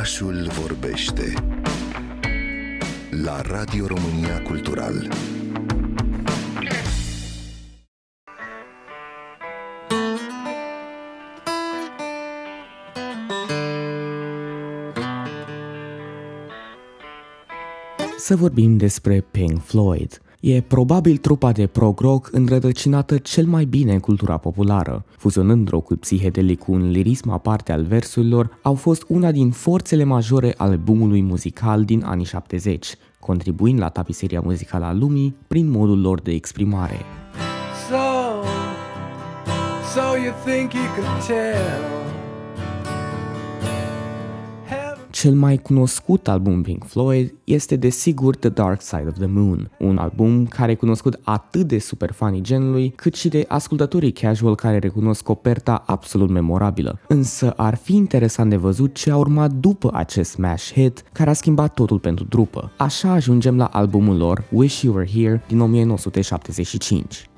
Orașul vorbește la Radio România Cultural. Să vorbim despre Pink Floyd. E probabil trupa de prog-rock înrădăcinată cel mai bine în cultura populară. Fuzionând rock-ul psihedelic cu un lirism aparte al versurilor, au fost una din forțele majore ale boom-ului muzical din anii 70, contribuind la tapiseria muzicală a lumii prin modul lor de exprimare. So you think you could tell. Cel mai cunoscut album Pink Floyd este desigur The Dark Side of the Moon, un album care e cunoscut atât de superfanii genului, cât și de ascultătorii casual care recunosc coperta absolut memorabilă. Însă ar fi interesant de văzut ce a urmat după acest smash hit care a schimbat totul pentru trupă. Așa ajungem la albumul lor Wish You Were Here din 1975.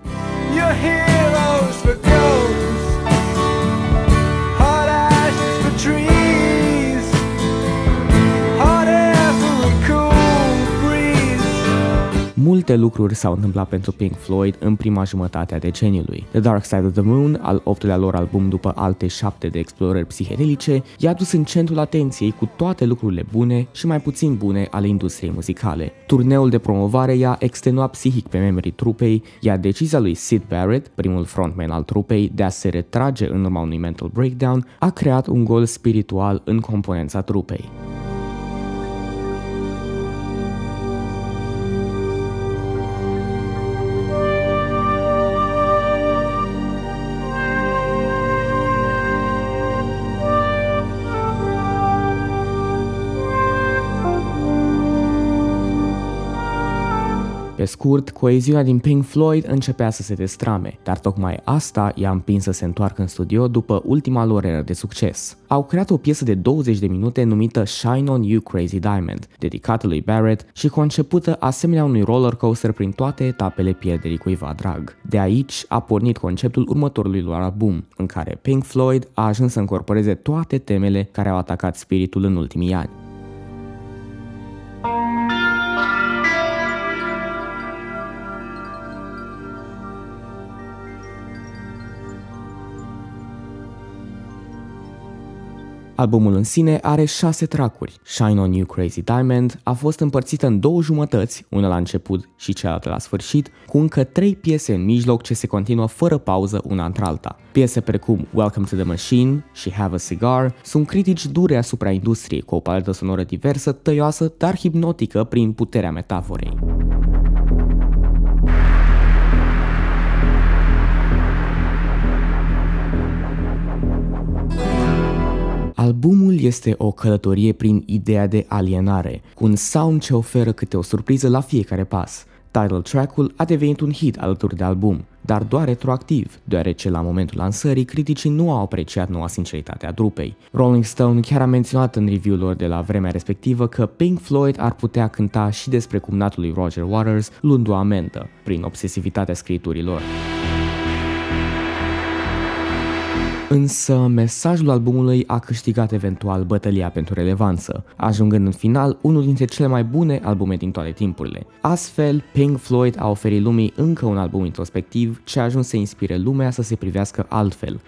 Multe lucruri s-au întâmplat pentru Pink Floyd în prima jumătate a deceniului. The Dark Side of the Moon, al 8-lea lor album după alte 7 de explorări psihedelice, i-a dus în centrul atenției cu toate lucrurile bune și mai puțin bune ale industriei muzicale. Turneul de promovare i-a extenuat psihic pe membrii trupei, iar decizia lui Syd Barrett, primul frontman al trupei, de a se retrage în urma unui mental breakdown, a creat un gol spiritual în componența trupei. Pe scurt, coeziunea din Pink Floyd începea să se destrame, dar tocmai asta i-a împins să se întoarcă în studio după ultima lor eră de succes. Au creat o piesă de 20 de minute numită Shine On You Crazy Diamond, dedicată lui Barrett și concepută asemenea unui rollercoaster prin toate etapele pierderii cuiva drag. De aici a pornit conceptul următorului lor album, în care Pink Floyd a ajuns să încorporeze toate temele care au atacat spiritul în ultimii ani. Albumul în sine are 6 tracuri. Shine On You Crazy Diamond a fost împărțită în 2 jumătăți, una la început și cealaltă la sfârșit, cu încă 3 piese în mijloc ce se continuă fără pauză una între alta. Piese precum Welcome to the Machine și Have a Cigar sunt critici dure asupra industriei, cu o paletă sonoră diversă, tăioasă, dar hipnotică prin puterea metaforei. Albumul este o călătorie prin ideea de alienare, cu un sound ce oferă câte o surpriză la fiecare pas. Title track-ul a devenit un hit alături de album, dar doar retroactiv, deoarece la momentul lansării criticii nu au apreciat noua sinceritate a trupei. Rolling Stone chiar a menționat în review-ul lor de la vremea respectivă că Pink Floyd ar putea cânta și despre cumnatul lui Roger Waters, luând o amendă, prin obsesivitatea scriturilor. Însă, mesajul albumului a câștigat eventual bătălia pentru relevanță, ajungând în final unul dintre cele mai bune albume din toate timpurile. Astfel, Pink Floyd a oferit lumii încă un album introspectiv ce a ajuns să inspire lumea să se privească altfel.